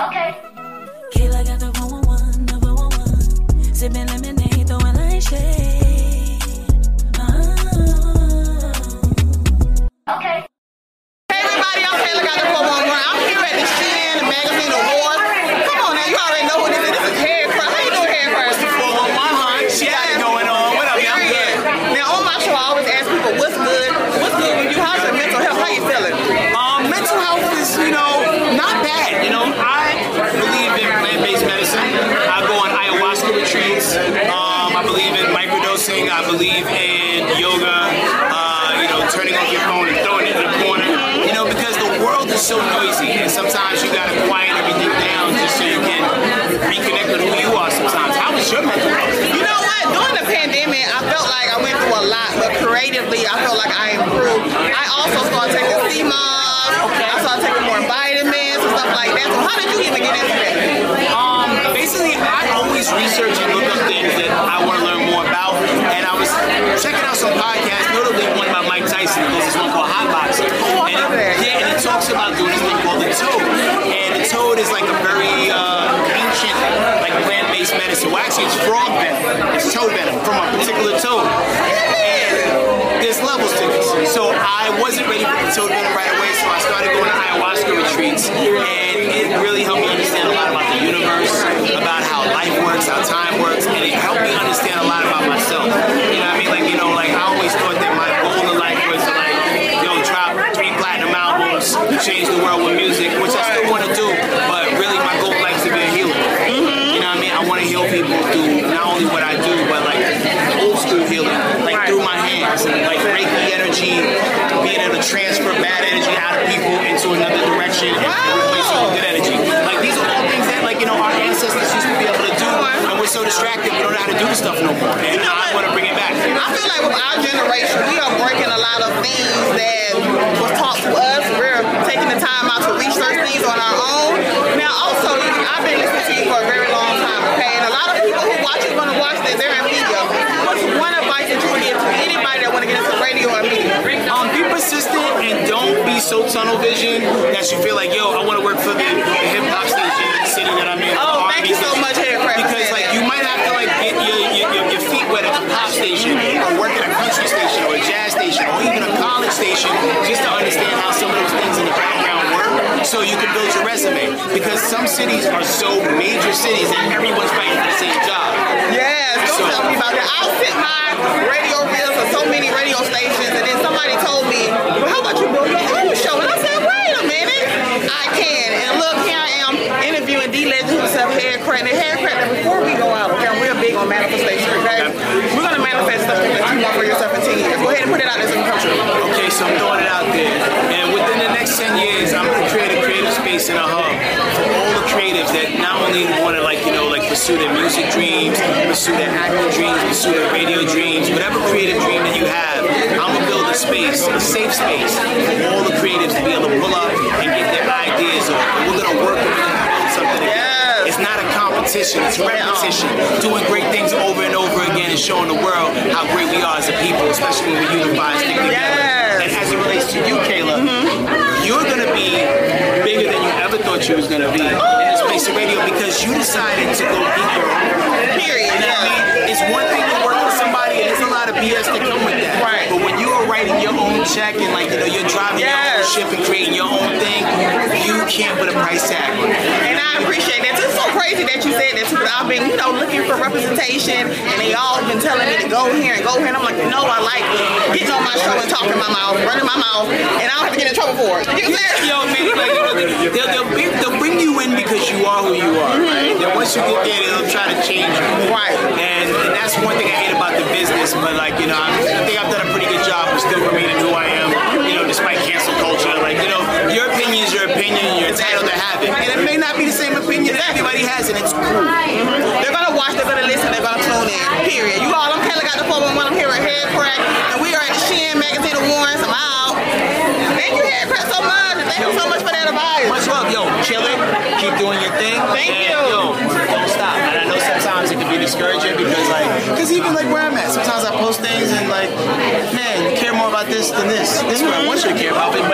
Okay. Kayla got the 111, the 111. Sipping lemonade, throwing light shade. Oh. Okay. Hey everybody, I'm Kayla got the 111. I'm here at the Shein Magazine Awards. Come on now, you already know what it is. This is hair first. How you doing hair first? Well, my aunt, she got it going on. What up, y'all? Yeah. Now on my show, I always ask people, what's good? What's good with you? How's your mental health? How you feeling? Mental health is, you know, not bad. You know, I believe in plant-based medicine. I go on ayahuasca retreats. I believe in microdosing. I believe in yoga. You know, turning off your phone and throwing it in the corner. You know, because the world is so noisy, and sometimes you gotta quiet everything down just so you can reconnect with who you are. Sometimes, how was your mental health? You know what? During the pandemic, I felt like I went through a lot, but creatively, I felt like I improved. I also started taking CMOS. I started taking more vitamins and stuff like that. So how did you even get into that? Basically, I always research and look up things that I want to learn more about. And I was checking out some podcasts, notably one by Mike Tyson. There's this one called Hot Box. Yeah, and it talks about doing this thing called the toad. And the toad is like a very ancient, like plant-based medicine. Well, actually, it's frog venom. It's toad venom from a particular toad. And there's levels to this. So I wasn't ready for the toad venom right away, so I started going to ayahuasca retreats. And it really helped me understand a lot about the universe, about how life works, how time works, and it helped me understand a lot about myself. You know what I mean? Like, you know, like I always thought that my goal in life was to like, you know, drop 3 platinum albums, change the world with music, which I still want to do, but really my goal in life is to be a healer. You know what I mean? I want to heal people through not only what I do, but like old school healing, like through my hands, like Reiki energy, being able to transfer bad energy out of people into another direction and replace it with good energy. Like these are all things that, like, you know, our ancestors used to be able to do, and we're so distracted we don't know how to do this stuff no more. And I want to bring it back. I feel like with our generation, we are breaking a lot of things that was taught to us. We're taking the time out to research things on our own. Now, also, I've been listening to you for a very long time, okay? And a lot of people who watch you want to watch this. They're in media. What's one advice that you would give to anybody that want to get into radio or media? Be persistent and don't be so tunnel vision that you feel like, yo, I want to work for the hip hop station in the city that I'm in. Oh, thank you so much, Harry. Because like you might have to like get your feet wet at a pop station or work at a country station or a jazz station or even a college station just to understand how some of those things in the background work, so you can build your resume. Because some cities are so major cities that everyone's fighting for the same job. Yes, don't tell me about that. I'll sit my radio reels on so many radio stations, and then somebody told me, well, how about you build your own show? And I said, wait a minute, I can. And look, here I am interviewing D-Legend himself, Haircrack. And Haircrack, before we go out, okay, we're big on manifestation, okay? We're going to manifest stuff that you want for yourself in 10 years. Go ahead and put it out there so you can come true. Okay, so I'm throwing it out there. And within the next 10 years, I'm going to create a creative space in a hub for all the creatives that not only want to, like, you know, like pursue their music dreams, pursue their acting dreams, pursue their radio dreams, whatever creative dream that you have, I'm going to build a space, a safe space for all the creatives to be able to pull up and get their ideas on. And we're going to work with them to build something together. Yes. It's not a competition, it's repetition. Doing great things over and over again and showing the world how great we are as a people, especially when we unify and stick together. Yes. And as it relates to you, Kayla, you're going to be bigger than you ever thought you was going to be in this space of radio, because you decided to go deep your own. Period. You know what I mean? It's one thing to work with somebody, and there's a lot of BS that come with that. Right. But when you are writing your own check and, like, you know, you're driving your own ship and creating your own thing, you can't put a price tag on it. And I appreciate that. It's so crazy that you said that too. I've been, you know, looking for representation, and they all been telling me to go here and go here. And I'm like, no, I like getting on my show and talking my mouth, running my mouth, and I don't have to get in trouble for it. You know what I'm saying? Yo, man, like, you know, they'll bring you in because you are who you are, right? Then once you get there, they'll try to change you. Right. And that's one thing I hate about the business, but, like, you know, I think I've done a pretty good job of still remaining who I am, you know, despite cancel culture. Like, you know, your opinion is your opinion, you're entitled to have it. And it may not be the same opinion that everybody has, and it's cool. They're going to watch, they're going to listen, they're going to tune in, period. You all, I'm Kayla got the 411, I'm here at Haircrack, and we are at the Shein Magazine Awards. I'm out. Thank you, Haircrack, so much. Thank you so much for that advice. Much love, yo, chillin', keep doing your thing. Thank you. Don't stop. And I know sometimes it can be discouraging, because even like where I'm at, sometimes I post things and like, man, you care more about this than this. This is what I want you to care about, but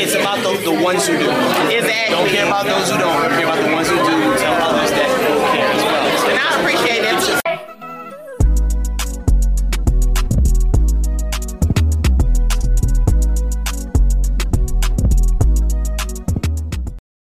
it's about the ones who do. Exactly. Don't care about those who don't. Care